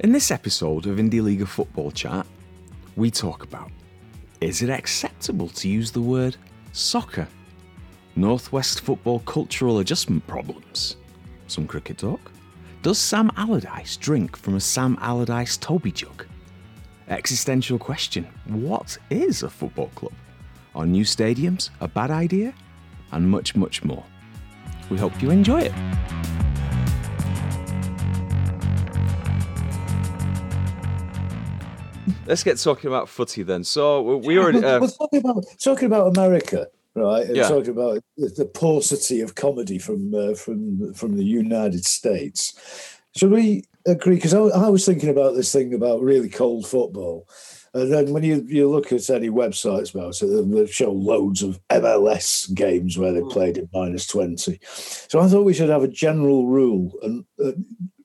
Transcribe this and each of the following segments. In this episode of Indie League of Football Chat, we talk about, is it acceptable to use the word soccer? Northwest football cultural adjustment problems. Some cricket talk. Does Sam Allardyce drink from a Sam Allardyce Toby jug? Existential question, what is a football club? Are new stadiums a bad idea? And much, much more. We hope you enjoy it. Let's get talking about footy then. So we already talking about America, right? And yeah. Talking about the paucity of comedy from the United States. Should we agree? Because I was thinking about this thing about really cold football, and then when you look at any websites about it, they show loads of MLS games where they played in -20. So I thought we should have a general rule and.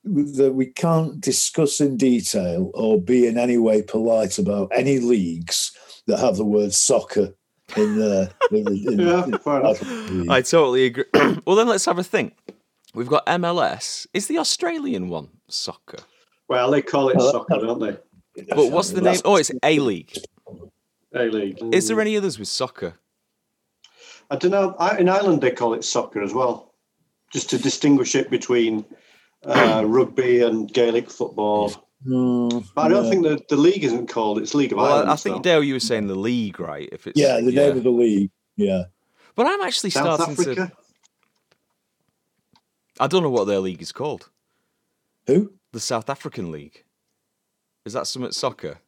That we can't discuss in detail or be in any way polite about any leagues that have the word soccer in there. I totally agree. Well, then let's have a think. We've got MLS. Is the Australian one soccer? Well, they call it soccer, don't they? But what's the name? Oh, it's A-League. A-League. Is there any others with soccer? I don't know. In Ireland, they call it soccer as well, just to distinguish it between... rugby and Gaelic football. But I don't think that the league isn't called. It's League of Ireland. I think, Dale, you were saying the league, right? If it's name of the league. Yeah. But I'm actually starting to... I don't know what their league is called. Who? The South African League. Is that something soccer?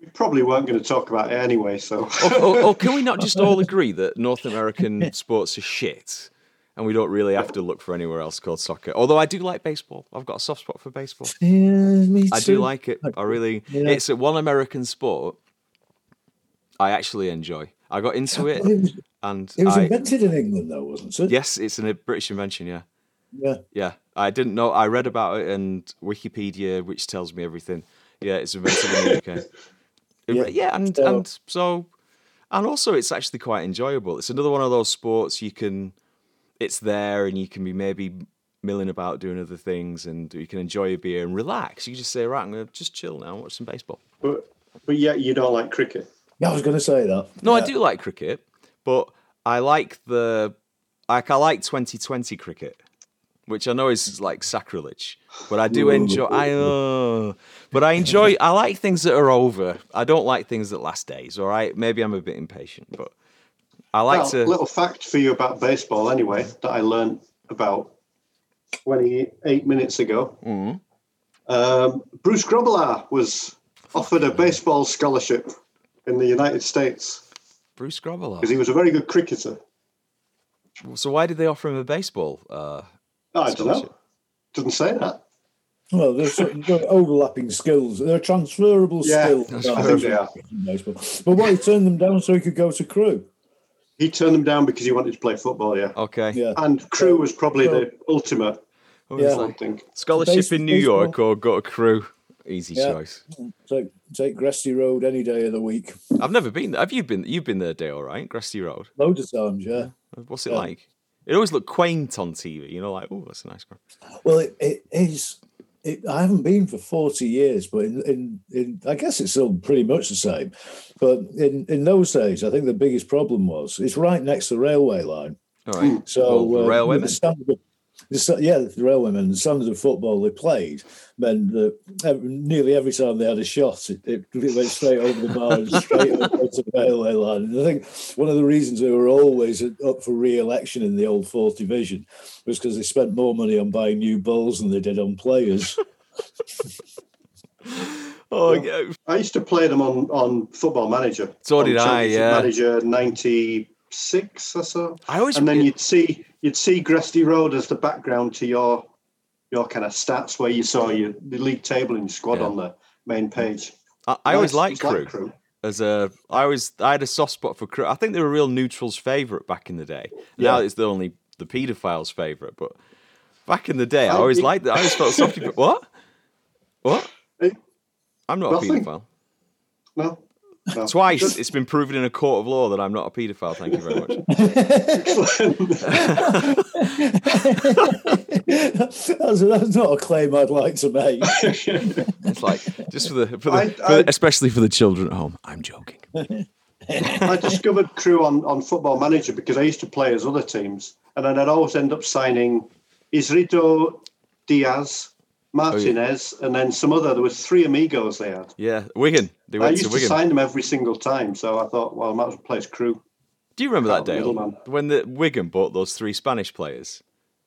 We probably weren't going to talk about it anyway, so... or can we not just all agree that North American sports are shit? And we don't really have to look for anywhere else called soccer. Although I do like baseball. I've got a soft spot for baseball. Yeah, me too. I do like it. It's one American sport I actually enjoy. I got into it. It was invented in England though, wasn't it? Yes, it's a British invention, yeah. Yeah. Yeah, I didn't know. I read about it in Wikipedia, which tells me everything. Yeah, it's invented in the UK. And also it's actually quite enjoyable. It's another one of those sports it's there and you can be maybe milling about doing other things and you can enjoy your beer and relax. You just say, right, I'm going to just chill now and watch some baseball. But yeah, you don't like cricket. I was going to say that. No, I do like cricket, but I like 2020 cricket, which I know is like sacrilege, but I do enjoy... I like things that are over. I don't like things that last days, all right? Maybe I'm a bit impatient, but... little fact for you about baseball, anyway, that I learned about 28 minutes ago. Mm-hmm. Bruce Grobbelaar was offered a baseball scholarship in the United States. Bruce Grobbelaar? Because he was a very good cricketer. So why did they offer him a baseball I don't know. Doesn't say that. Well, there's overlapping skills. They're transferable skills. I think they are. But why he turned them down so he could go to Crewe? He turned them down because he wanted to play football, yeah. Okay. Yeah. And Crewe was probably the ultimate. I think. Scholarship in New York or go to Crewe? Easy choice. Take Gresty Road any day of the week. I've never been there. Have you been? You've been there, Dale, right? Gresty Road. Loads of times, yeah. What's it like? It always looked quaint on TV, like, oh, that's a nice one. Well, it is... I haven't been for 40 years, but in I guess it's still pretty much the same. But in those days, I think the biggest problem was it's right next to the railway line. All right. So railwaymen. The railwaymen. The standard of football they played meant that nearly every time they had a shot, it went straight over the bar and straight over the railway line. And I think one of the reasons they were always up for re-election in the old 4th Division was because they spent more money on buying new balls than they did on players. I used to play them on Football Manager. So did I, Manager 96 or so. You'd see Gresty Road as the background to your kind of stats where you saw the league table and squad on the main page. I always liked Crewe. I had a soft spot for Crewe. I think they were a real neutral's favourite back in the day. Yeah. Now it's the paedophile's favourite, but back in the day I always liked that. I always felt soft. What? I'm not a paedophile. No. Twice it's been proven in a court of law that I'm not a paedophile. Thank you very much. That's not a claim I'd like to make. It's like, just for the especially for the children at home. I'm joking. I discovered crew on Football Manager because I used to play as other teams, and then I'd always end up signing Isidro Diaz, Martinez, and then some other. There were three amigos they had. Yeah, Wigan. They went to Wigan. I used to sign them every single time, so I thought, well, I might as well play as crew. Do you remember that, Dale, when the Wigan bought those three Spanish players?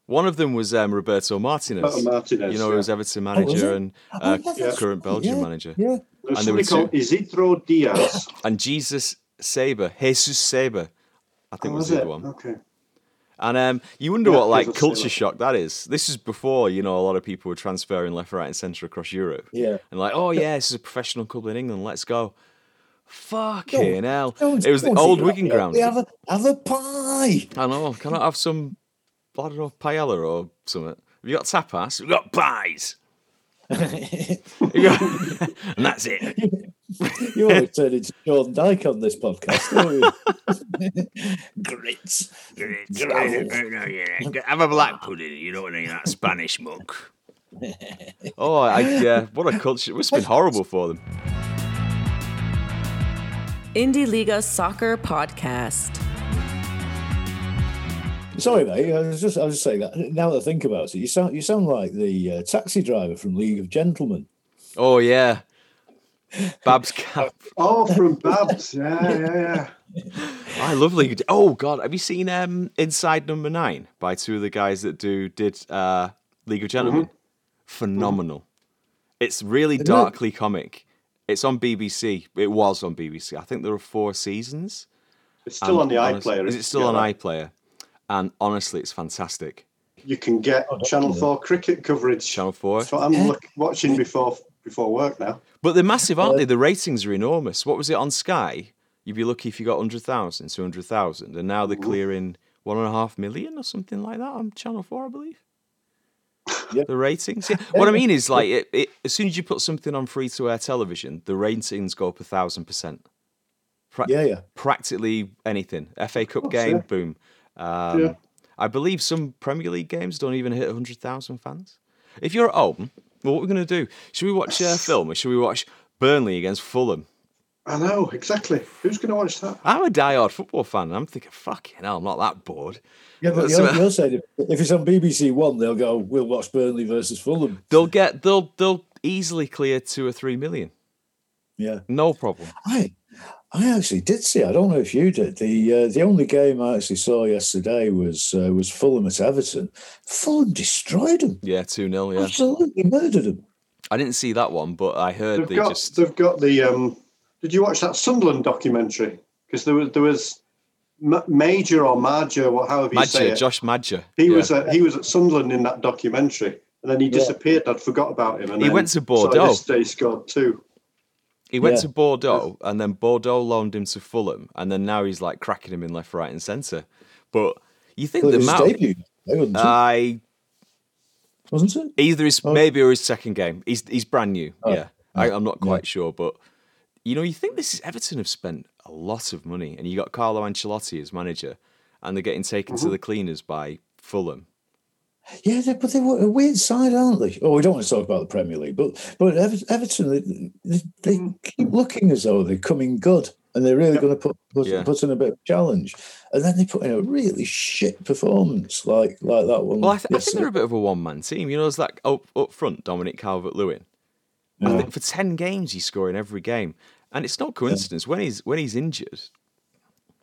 One of them was Roberto Martinez. You know, he was Everton manager and current Belgian manager. Yeah. And somebody called Isidro Diaz. And Jesus Saber, I think was the other one. Okay. And you wonder what culture shock that is. This is before, you know, a lot of people were transferring left, right, and centre across Europe. Yeah. And like, oh yeah, this is a professional club in England. Let's go. Fucking hell! It was the old Wigan ground. They have a pie. I know. Can I have some? I don't know, paella or something. Have you got tapas? We've got pies. And that's it. You always turn into Jordan Dyke on this podcast, don't you? Grits. Have a black pudding. You don't need that Spanish muck. What a culture. It must have been horrible for them. Indie Liga Soccer Podcast. Sorry, mate. I was just saying that. Now that I think about it, you sound like the taxi driver from League of Gentlemen. Oh yeah, Babs. From Babs. Yeah. I love League. Oh God, have you seen Inside Number 9 by two of the guys that did League of Gentlemen? Mm-hmm. Phenomenal. Mm-hmm. It's really darkly comic. It's on BBC. It was on BBC. I think there were 4 seasons. It's still on the iPlayer. Is it still on iPlayer? And honestly, it's fantastic. You can get Channel 4 cricket coverage. Channel 4. That's what I'm watching before work now. But they're massive, aren't they? The ratings are enormous. What was it on Sky? You'd be lucky if you got 100,000, 200,000. And now they're clearing 1.5 million or something like that on Channel 4, I believe. Yep. The ratings. Yeah. What I mean is, like, it, as soon as you put something on free-to-air television, the ratings go up 1,000%. Practically anything. FA Cup game, boom. I believe some Premier League games don't even hit 100,000 fans. If you're at home, well, what are we going to do? Should we watch a film or should we watch Burnley against Fulham? I know, exactly. Who's going to watch that? I'm a diehard football fan. And I'm thinking, fucking hell, I'm not that bored. Yeah, but you're saying if it's on BBC One, they'll go, we'll watch Burnley versus Fulham. They'll easily clear 2 or 3 million. Yeah. No problem. I actually did see. I don't know if you did. The only game I actually saw yesterday was Fulham at Everton. Fulham destroyed them. Yeah, 2-0. Yeah, absolutely murdered them. I didn't see that one, but I heard they've got the. Did you watch that Sunderland documentary? Because there was Major or Marger, or however you say it. Josh Marger. He was at Sunderland in that documentary, and then he disappeared. I'd forgot about him. And he went to Bordeaux. So yesterday he scored 2. He went to Bordeaux, and then Bordeaux loaned him to Fulham, and then now he's like cracking him in left, right, and centre. But you think the match? Wasn't it? Either his maybe or his second game. He's brand new. Oh. Yeah, I'm not quite sure, but you know, you think this is Everton have spent a lot of money, and you got Carlo Ancelotti as manager, and they're getting taken to the cleaners by Fulham. Yeah, but they were a weird side, aren't they? Oh, we don't want to talk about the Premier League, but Everton, they keep looking as though they're coming good and they're really going to put in a bit of challenge. And then they put in a really shit performance like that one. Well, I think they're a bit of a one-man team. You know, it's like up front, Dominic Calvert-Lewin. Yeah. I think for 10 games, he's scoring every game. And it's not coincidence. Yeah. When he's injured...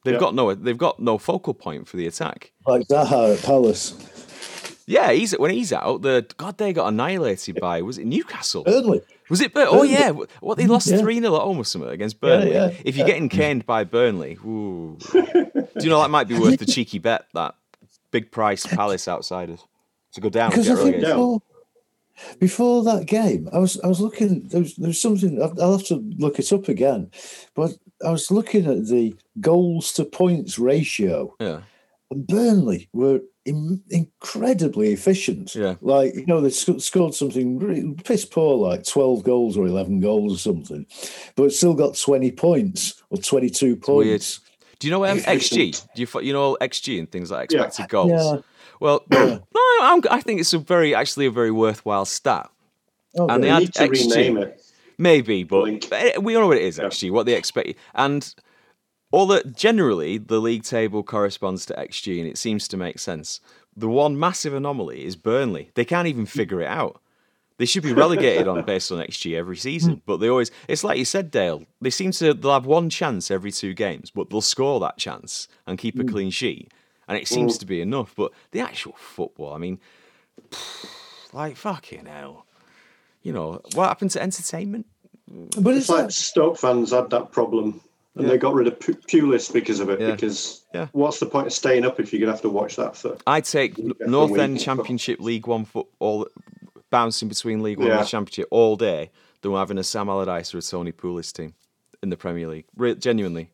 They've got no focal point for the attack. Like Zaha at Palace. Yeah, when he's out, they got annihilated by, was it Newcastle? Burnley. Was it Burnley? Oh, yeah. What, they lost 3-0 at home or something against Burnley. Yeah, yeah. If you're getting caned by Burnley, ooh. Do you know that might be worth the cheeky bet, that big price Palace outsiders to go down and get relegated? Before that game, I was looking. There was something. I'll have to look it up again, but I was looking at the goals to points ratio. Yeah, and Burnley were incredibly efficient. Yeah, like, you know, they scored something really piss poor, like 12 goals or 11 goals or something, but still got 20 points or 22 points. Weird. Do you know XG? Do you know XG and things like expected goals? Yeah. Well, I think it's a very worthwhile stat. Oh, and they need to rename it. Maybe, but we know what it is, actually, what they expect. And all that, generally, the league table corresponds to XG, and it seems to make sense. The one massive anomaly is Burnley. They can't even figure it out. They should be relegated based on XG every season, but they always... It's like you said, Dale, they'll have one chance every two games, but they'll score that chance and keep a clean sheet, and it seems to be enough. But the actual football, I mean, fucking hell. You know, what happened to entertainment? But it's like Stoke fans had that problem and they got rid of Pulis because of it. Yeah. Because what's the point of staying up if you're going to have to watch that? For I take North End Championship League One football, bouncing between League One and Championship all day, than having a Sam Allardyce or a Tony Pulis team in the Premier League. Genuinely.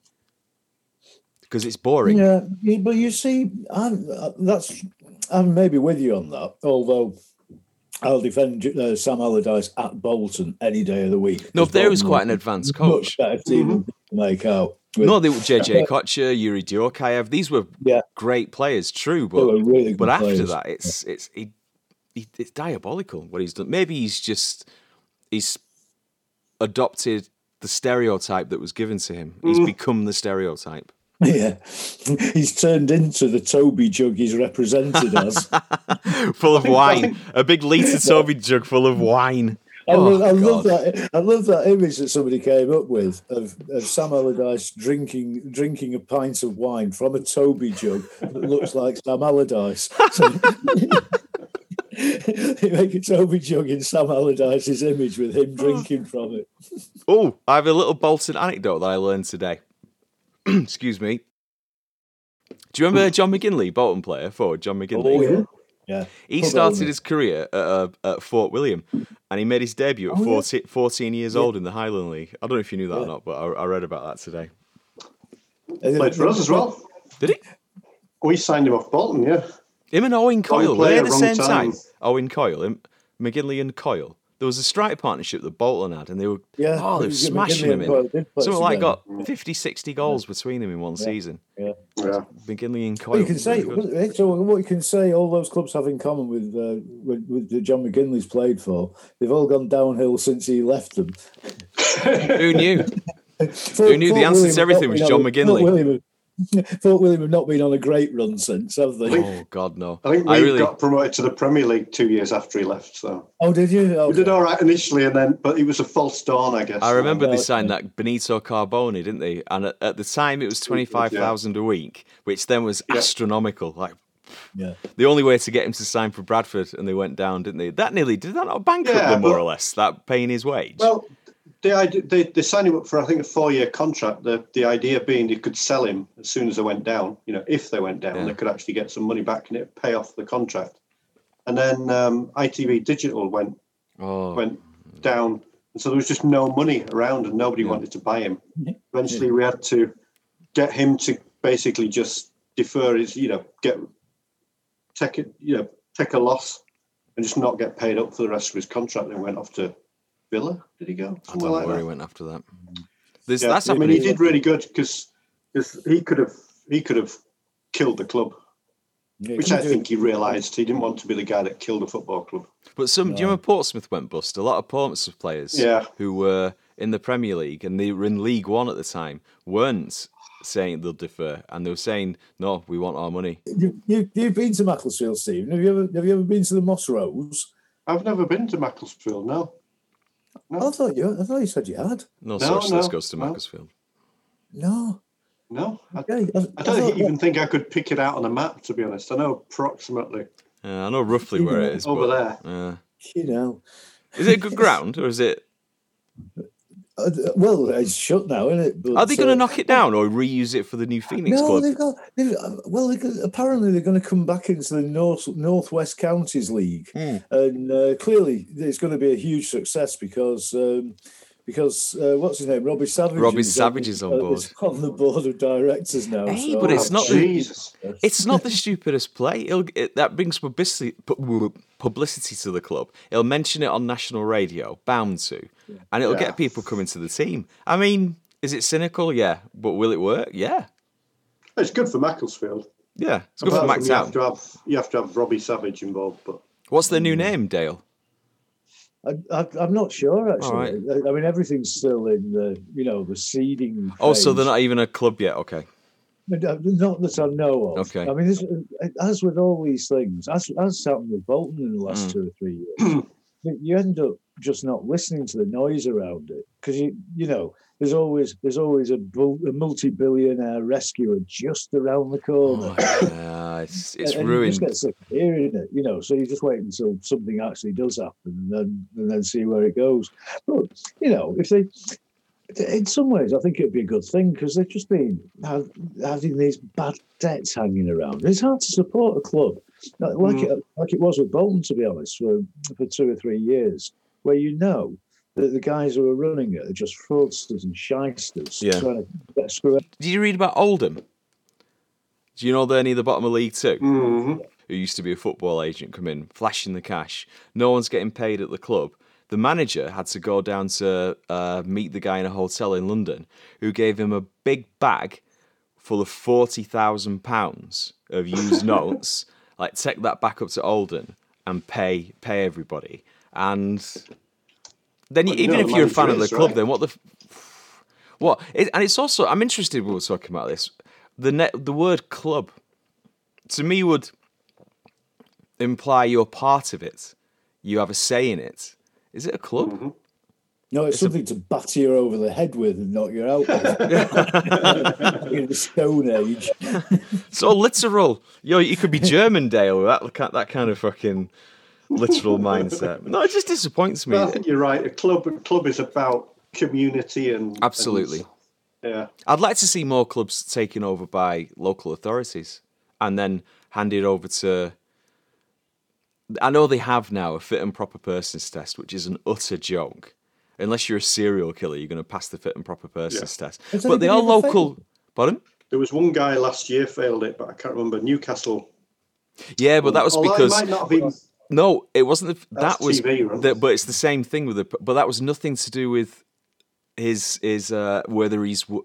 Because it's boring. Yeah, but you see, I'm maybe with you on that, although... I'll defend Sam Allardyce at Bolton any day of the week. No, there was quite an advanced coach. Much better team to make out. No, they were JJ Kocher, Yuri Diorkaev. These were great players, true, but really good players. After that, it's diabolical what he's done. Maybe he's adopted the stereotype that was given to him. He's become the stereotype. Yeah, he's turned into the Toby jug he's represented as. Full of wine. A big litre Toby jug full of wine. I love that image that somebody came up with of Sam Allardyce drinking a pint of wine from a Toby jug that looks like Sam Allardyce. They make a Toby jug in Sam Allardyce's image with him drinking from it. Oh, I have a little Bolton anecdote that I learned today. Excuse me. Do you remember John McGinlay, Bolton player, forward John McGinlay? Oh, yeah. He started his career at Fort William, and he made his debut at 14 years old in the Highland League. I don't know if you knew that or not, but I read about that today. Played for us as well. Did he? We signed him off Bolton, yeah. Him and Owen Coyle, they at the same time. Owen Coyle, McGinlay and Coyle. There was a strike partnership that Bolton had, and they were they were smashing him in. Someone got 50, 60 goals between them in one season. Yeah. McGinlay and Coyle. What you can say, all those clubs have in common with the John McGinley's played for, they've all gone downhill since he left them. Who knew? Who knew the answer to everything was John McGinlay? Fort William have not been on a great run since, have they? Oh, God, no. I think we got promoted to the Premier League 2 years after he left. So. Oh, did you? Okay. We did all right initially, but it was a false dawn, I guess. I remember they signed that Benito Carboni, didn't they? And at the time, it was $25,000 a week, which then was astronomical. Like, the only way to get him to sign for Bradford, and they went down, didn't they? That nearly did that not bankrupt them, more or less, that paying his wage? Well, They signed him up for, I think, a 4-year contract. The idea being they could sell him as soon as they went down. You know, if they went down, they could actually get some money back and it pay off the contract. And then ITV Digital went down, and so there was just no money around, and nobody wanted to buy him. Eventually, we had to get him to basically just defer his, take a loss, and just not get paid up for the rest of his contract. Then went off to Villa, did he go? I don't know where he went after that. He did really good because he could have killed the club, which I think he realised he didn't want to be the guy that killed the football club. But do you remember Portsmouth went bust? A lot of Portsmouth players who were in the Premier League and they were in League One at the time weren't saying they'll defer, and they were saying, no, we want our money. You've been to Macclesfield, Stephen. Have you ever been to the Moss Rose? I've never been to Macclesfield, no. No. I thought you said you had. No, goes to Macclesfield. No. I don't think I could pick it out on a map, to be honest. I know approximately. Yeah, I know roughly where it is. Over but, there. You know. Is it a good ground, or is it... Well, it's shut now, isn't it? But, are they going to knock it down or reuse it for the new Phoenix club? Apparently they're going to come back into the Northwest Counties League, and clearly it's going to be a huge success because what's his name, Robbie Savage. Robbie Savage is on board. He's on the board of directors now. Hey, so, but it's not the stupidest play. That brings publicity to the club. It'll mention it on national radio, bound to, and it'll get people coming to the team. I mean, is it cynical? Yeah, but will it work? Yeah. It's good for Macclesfield. Yeah, it's good for Macclesfield. You have to have Robbie Savage involved. But what's their new name, Dale? I'm not sure, actually. Right. I mean, everything's still in the, you know, the seeding phase. Oh, so they're not even a club yet? Okay. Not that I know of. Okay. I mean, this, as with all these things, as happened with Bolton in the last 2 or 3 years, you end up just not listening to the noise around it, because you know there's always a multi-billionaire rescuer just around the corner. Oh, yeah, it's and ruined. You just get sick of hearing it, you know. So you just wait until something actually does happen, and then see where it goes. But you know, if they. In some ways, I think it'd be a good thing because they've just been having these bad debts hanging around. It's hard to support a club like it was with Bolton, to be honest, for 2 or 3 years, where you know that the guys who are running it are just fraudsters and shysters trying to get screwed. Did you read about Oldham? Do you know they're near the bottom of League Two? Mm-hmm. Who used to be a football agent, come in, flashing the cash. No one's getting paid at the club. The manager had to go down to meet the guy in a hotel in London who gave him a big bag full of £40,000 of used notes. Like, take that back up to Oldham and pay everybody. And then, if you're a fan of the club, then what the... What? And it's also... I'm interested when we're talking about this. The word club, to me, would imply you're part of it. You have a say in it. Is it a club? Mm-hmm. No, it's something to batter you over the head with and knock you out with. In the Stone Age. So literal. You could be German, Dale, with that kind of fucking literal mindset. No, it just disappoints me. Well, I think you're right. A club is about community and... Absolutely. And, yeah. I'd like to see more clubs taken over by local authorities and then handed over to... I know they have now a fit and proper persons test, which is an utter joke. Unless you're a serial killer, you're going to pass the fit and proper persons test. But they are local. Pardon? There was one guy last year failed it, but I can't remember. Newcastle. Yeah, but that was because... That might not have been... No, it wasn't. That was TV, right? But it's the same thing with the... But that was nothing to do with his whether he's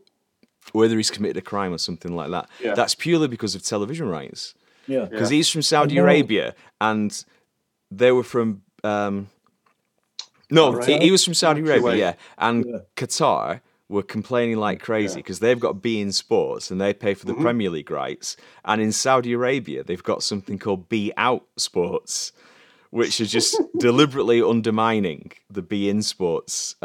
committed a crime or something like that. Yeah. That's purely because of television rights. Yeah, because he's from Saudi Arabia and... They were from... he was from Saudi Arabia, yeah. And Qatar were complaining like crazy because they've got beIN Sports and they pay for the Premier League rights. And in Saudi Arabia, they've got something called beOut Sports, which are just deliberately undermining the beIN Sports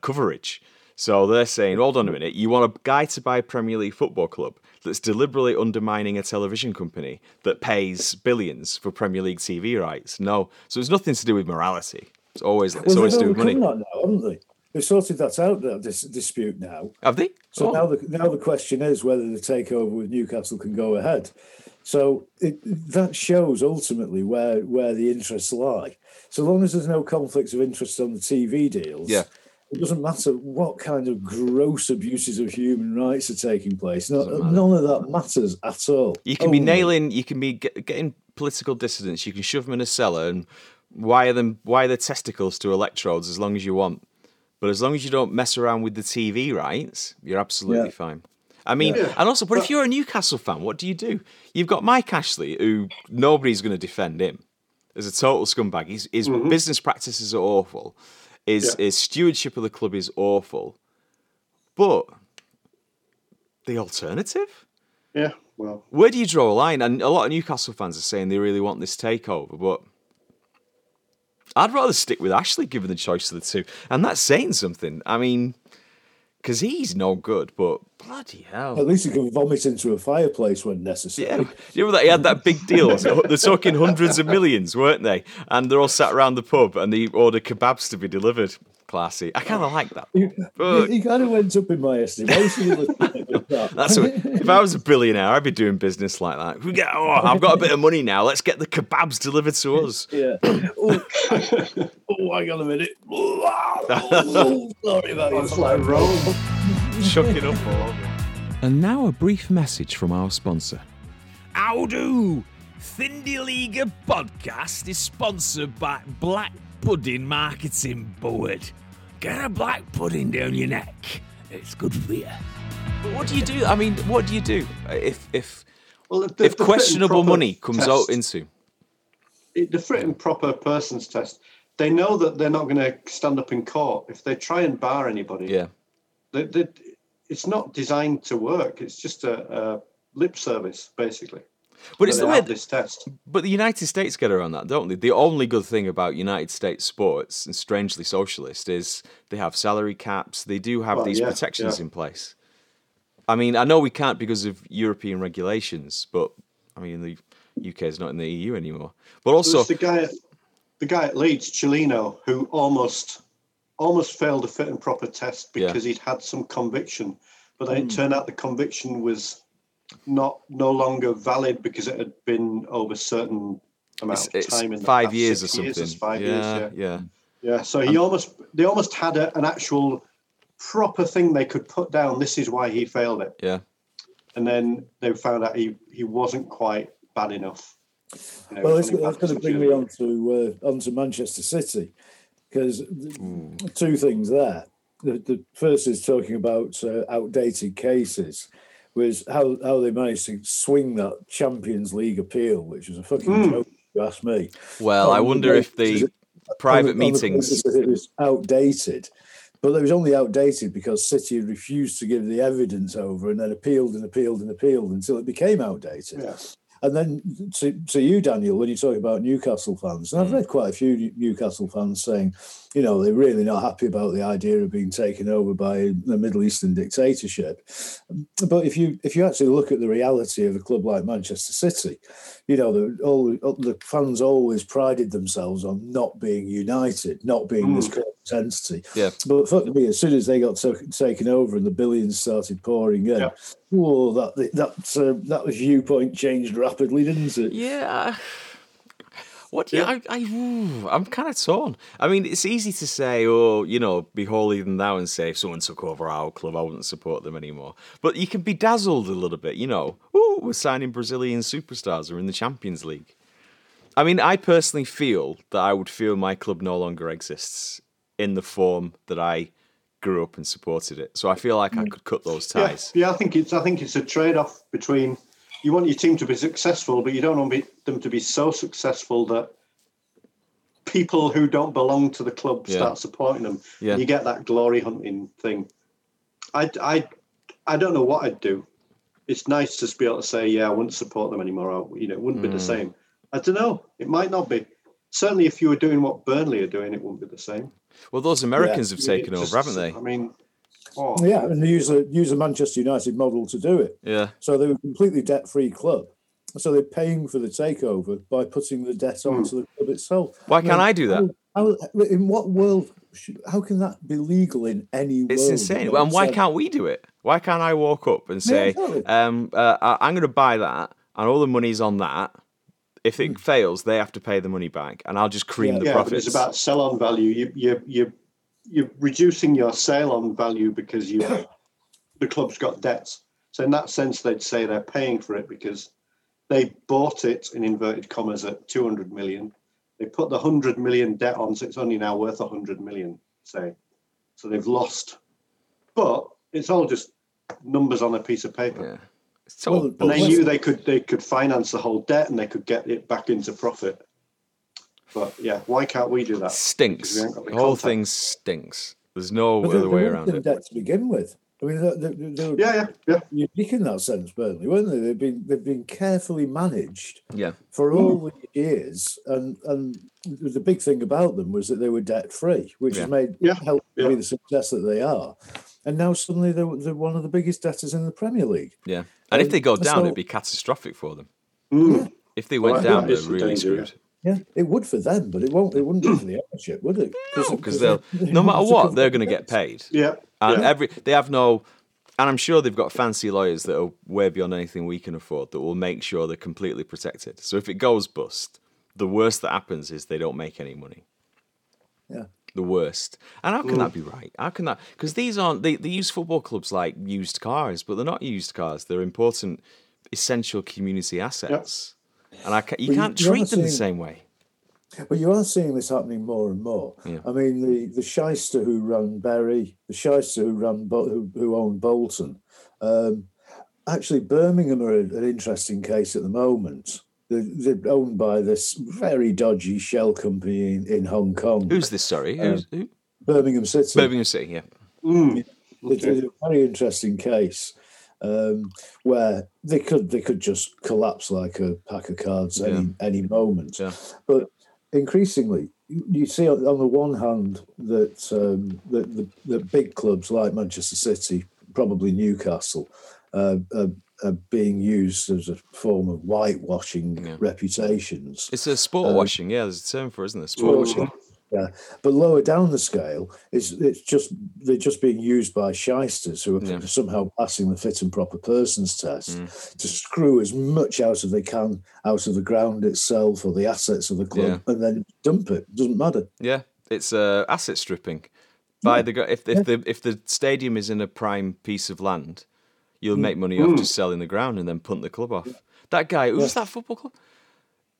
coverage. So they're saying, hold on a minute, you want a guy to buy a Premier League football club that's deliberately undermining a television company that pays billions for Premier League TV rights? No. So it's nothing to do with morality. It's always to do with money. Now, haven't they? They've sorted that out, that dispute now. Have they? So now the question is whether the takeover with Newcastle can go ahead. So that shows ultimately where the interests lie. So long as there's no conflicts of interest on the TV deals... Yeah. It doesn't matter what kind of gross abuses of human rights are taking place. None of that matters at all. You can be nailing, you can be getting political dissidents. You can shove them in a cellar and wire their testicles to electrodes as long as you want. But as long as you don't mess around with the TV rights, you're absolutely fine. I mean, and also, but if you're a Newcastle fan, what do you do? You've got Mike Ashley, who nobody's going to defend him. As a total scumbag. His business practices are awful. His stewardship of the club is awful. But the alternative? Yeah, well... Where do you draw a line? And a lot of Newcastle fans are saying they really want this takeover, but I'd rather stick with Ashley given the choice of the two. And that's saying something. I mean, because he's no good, but bloody hell. At least he can vomit into a fireplace when necessary. Yeah, you know that he had that big deal. They're talking hundreds of millions, weren't they? And they're all sat around the pub and they order kebabs to be delivered. Classy. I kind of like that. He kind of went up in my estimation. If I was a billionaire, I'd be doing business like that. I've got a bit of money now. Let's get the kebabs delivered to us. Yeah. Hang on a minute. Sorry about you. Like roll. Chuck it up all over. And now a brief message from our sponsor. Howdo! Indie League podcast is sponsored by Black Pudding Marketing Board. Get a black pudding down your neck. It's good for you. What do you do? I mean, what do you do if the questionable money comes out into? The fit and proper persons test. They know that they're not going to stand up in court if they try and bar anybody. Yeah, it's not designed to work. It's just a lip service, basically. But it's the way this test. But the United States get around that, don't they? The only good thing about United States sports, and strangely socialist, is they have salary caps. They do have these protections in place. I mean, I know we can't because of European regulations, but I mean, the UK is not in the EU anymore. But also, there's the guy at Leeds, Chelino, who almost failed a fit and proper test because he'd had some conviction, but then it turned out the conviction was no longer valid because it had been over a certain amount of time. It's 5 years or something. Yeah. So they almost had an actual proper thing they could put down. This is why he failed it. Yeah. And then they found out he wasn't quite bad enough. You know, well, that's going to bring me onto Manchester City, because two things there. The first is talking about outdated cases, was how they managed to swing that Champions League appeal, which was a fucking joke, if you ask me. Well, I wonder if the private meetings... It was outdated, but it was only outdated because City refused to give the evidence over and then appealed until it became outdated. Yes. And then to you, Daniel, when you talk about Newcastle fans, and I've read quite a few Newcastle fans saying, you know, they're really not happy about the idea of being taken over by the Middle Eastern dictatorship. But if you actually look at the reality of a club like Manchester City, you know, the fans always prided themselves on not being united, not being this corporate entity. Yeah. But fuck me, as soon as they got taken over and the billions started pouring in, that viewpoint changed rapidly, didn't it? Yeah. What do you? Yeah. I'm kind of torn. I mean, it's easy to say, be holier than thou and say, if someone took over our club, I wouldn't support them anymore. But you can be dazzled a little bit, we're signing Brazilian superstars who are in the Champions League. I mean, I personally feel that I would feel my club no longer exists in the form that I grew up and supported it. So I feel like I could cut those ties. Yeah, I think it's a trade-off between... You want your team to be successful, but you don't want them to be so successful that people who don't belong to the club start supporting them. Yeah. You get that glory hunting thing. I don't know what I'd do. It's nice to be able to say, I wouldn't support them anymore. It wouldn't be the same. I don't know. It might not be. Certainly, if you were doing what Burnley are doing, it wouldn't be the same. Well, those Americans have taken over, haven't they? I mean... Oh. Yeah, and they use a Manchester United model to do it. Yeah. So they were a completely debt-free club. So they're paying for the takeover by putting the debt onto the club itself. Why can't I do that? In what world? How can that be legal in any world? It's insane. And why can't we do it? Why can't I walk up and say, I'm going to buy that, and all the money's on that. If it fails, they have to pay the money back, and I'll just cream the profits. It's about sell-on value. You're reducing your sale on value because the club's got debts. So in that sense, they'd say they're paying for it because they bought it, in inverted commas, at 200 million. They put the 100 million debt on, so it's only now worth 100 million, say. So they've lost. But it's all just numbers on a piece of paper. Yeah. And they knew they could finance the whole debt and they could get it back into profit. But why can't we do that? Stinks. The whole thing stinks. There's no other way around it. Debt to begin with. I mean, they're unique in that sense, Burnley, weren't they? They've been carefully managed for all the years, and the big thing about them was that they were debt free, which has made helped be the success that they are. And now suddenly they're one of the biggest debtors in the Premier League. Yeah, and if they go down, it'd be catastrophic for them. Yeah. If they went down, they're really screwed. Yeah, it would for them, but it wouldn't be for the ownership, would it? Because they'll no matter what, they're going to get paid. Yeah, and they have no, and I'm sure they've got fancy lawyers that are way beyond anything we can afford that will make sure they're completely protected. So if it goes bust, the worst that happens is they don't make any money. Yeah, the worst. And how can that be right? How can that? Because these aren't they use football clubs like used cars, but they're not used cars. They're important, essential community assets. Yeah. And you can't treat them the same way. But you are seeing this happening more and more. Yeah. I mean, the shyster who ran Bury, the shyster who owned Bolton, Actually, Birmingham are an interesting case at the moment. They're owned by this very dodgy shell company in Hong Kong. Who's this, sorry? Who? Birmingham City. Birmingham City, yeah. Mm. It's a very interesting case where they could just collapse like a pack of cards any moment. Yeah. But increasingly, you see on the one hand that the big clubs like Manchester City, probably Newcastle, are being used as a form of whitewashing reputations. It's a sport washing, there's a term for it, isn't there? Sport washing. Yeah, but lower down the scale, they're just being used by shysters who are somehow passing the fit and proper persons test to screw as much out as they can out of the ground itself or the assets of the club and then dump it. Doesn't matter. Yeah, it's asset stripping. If the stadium is in a prime piece of land, you'll make money off just selling the ground and then punt the club off. That guy, who was that football club?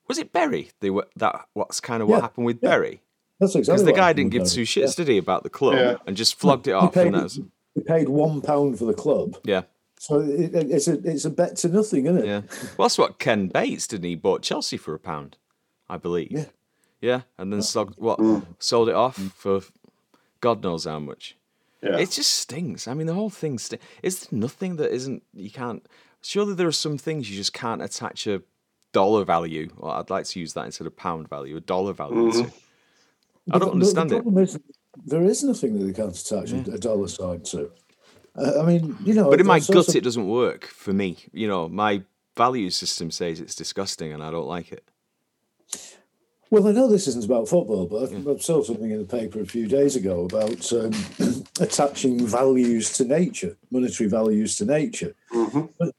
Was it Bury? That's kind of what happened with Bury. Because exactly the guy didn't give two shits, did he, about the club, and just flogged it off. He paid £1 for the club. Yeah. So it's a bet to nothing, isn't it? Yeah. Well, that's what Ken Bates didn't. He bought Chelsea for £1, I believe. Yeah. Yeah, and then sold it off for God knows how much. Yeah. It just stings. I mean, the whole thing stinks. Is there nothing that isn't? You can't. Surely there are some things you just can't attach a dollar value. Well, I'd like to use that instead of pound value. A dollar value to. I don't understand it. The problem is, there is nothing that they can't attach a dollar sign to. I mean, you know. But in my gut, it doesn't work for me. You know, my value system says it's disgusting and I don't like it. Well, I know this isn't about football, but I saw something in the paper a few days ago about attaching values to nature, monetary values to nature. Mm-hmm. But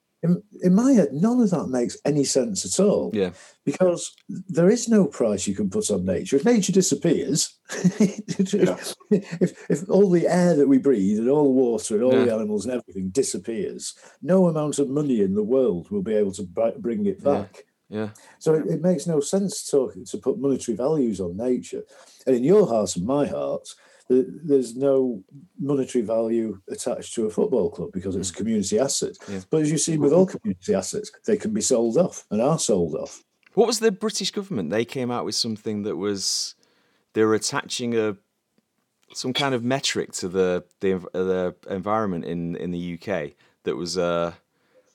in my head, none of that makes any sense at all. Yeah. Because there is no price you can put on nature. If nature disappears, if all the air that we breathe and all the water and all the animals and everything disappears, no amount of money in the world will be able to bring it back. Yeah. So it makes no sense to put monetary values on nature. And in your heart and my heart, there's no monetary value attached to a football club because it's a community asset. Yeah. But as you see with all community assets, they can be sold off and are sold off. What was the British government? They came out with something that was they were attaching some kind of metric to the environment in the UK that was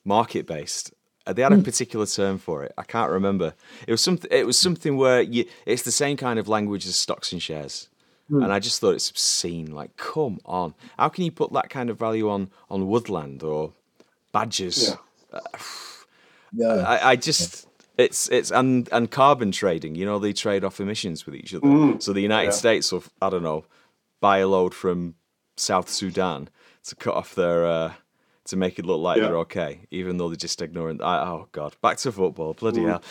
market based. They had a particular term for it. I can't remember. It was something where it's the same kind of language as stocks and shares. And I just thought it's obscene. Like, come on. How can you put that kind of value on woodland or badgers? Yeah. It's and carbon trading, you know, they trade off emissions with each other. So the United States will, I don't know, buy a load from South Sudan to cut off their, to make it look like they're okay, even though they're just ignorant. Oh God, back to football. Bloody hell.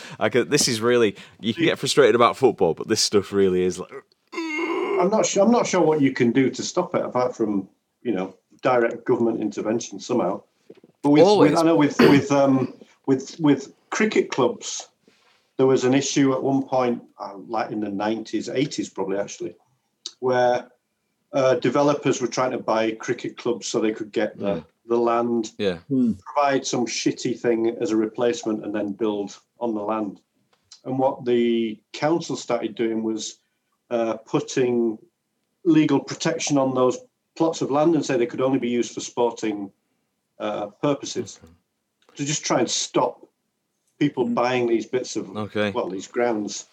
This is really, you can get frustrated about football, but this stuff really is like, I'm not sure what you can do to stop it, apart from direct government intervention somehow. But with cricket clubs, there was an issue at one point, like in the 90s, 80s probably actually, where developers were trying to buy cricket clubs so they could get the land, provide some shitty thing as a replacement, and then build on the land. And what the council started doing was putting legal protection on those plots of land and say they could only be used for sporting purposes, to just try and stop people buying these bits of these grounds.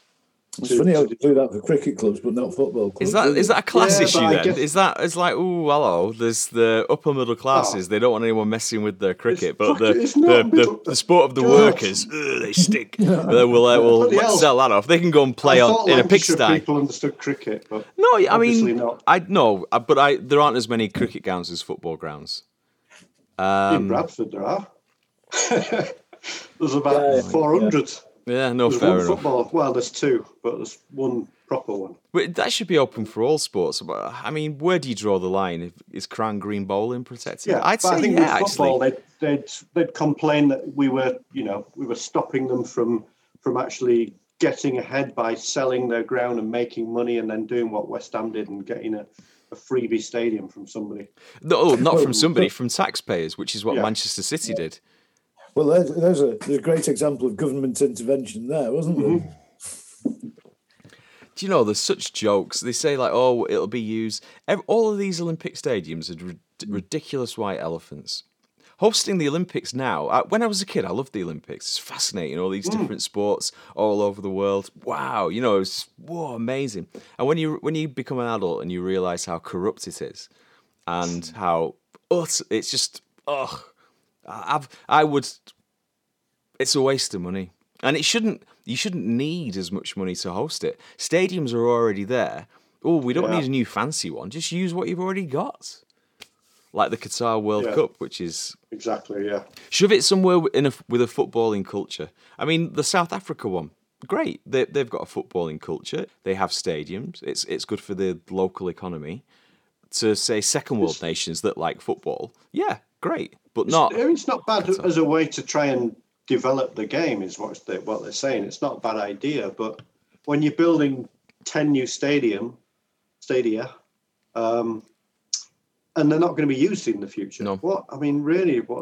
It's funny how to do that for cricket clubs, but not football clubs. Is that a class issue then? It's like, oh, hello, there's the upper middle classes. They don't want anyone messing with their cricket, but the sport of the workers, they stink. We'll sell that off. They can go and play in a pigsty. People understood cricket, but no, I mean, not. There aren't as many cricket grounds as football grounds. In Bradford, there are. There's about 400. Yeah, no, there's fair one enough. Football. Well, there's two, but there's one proper one. But that should be open for all sports. I mean, where do you draw the line? Is Crown Green Bowling protected? Yeah, I'd say I think with football, actually. They'd complain that we were stopping them from actually getting ahead by selling their ground and making money, and then doing what West Ham did and getting a a freebie stadium from somebody. No, not from somebody, from taxpayers, which is what Manchester City did. Well, there's a great example of government intervention there, wasn't there? Do you know, there's such jokes. They say, like, oh, it'll be used. All of these Olympic stadiums are ridiculous white elephants. Hosting the Olympics now, when I was a kid, I loved the Olympics. It's fascinating, all these different sports all over the world. Wow, you know, it's amazing. And when you become an adult and you realise how corrupt it is and how, it's just, it's a waste of money. And you shouldn't need as much money to host it. Stadiums are already there. Oh, we don't need a new fancy one. Just use what you've already got. Like the Qatar World Cup, which is... Exactly, yeah. Shove it somewhere with a footballing culture. I mean, the South Africa one, great. They've got a footballing culture. They have stadiums. It's good for the local economy. To say second world nations that like football, great. But it's not bad Qatar. As a way to try and develop the game is what they're saying. It's not a bad idea, but when you're building 10 new stadia, and they're not going to be used in the future. No. What's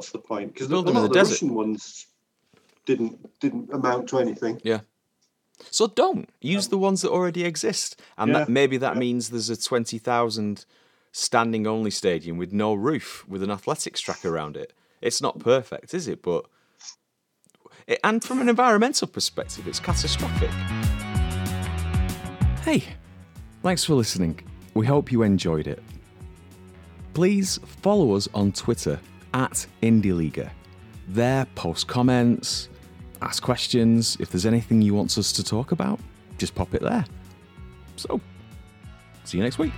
the point? Because a lot of the Russian ones didn't amount to anything. Yeah. So don't use the ones that already exist, and that means there's a 20,000 standing only stadium with no roof, with an athletics track around it. It's not perfect, is it? But and from an environmental perspective, it's catastrophic. Hey, thanks for listening. We hope you enjoyed it. Please follow us on Twitter @IndieLeaguer. There, post comments, ask questions. If there's anything you want us to talk about, just pop it there. So, see you next week.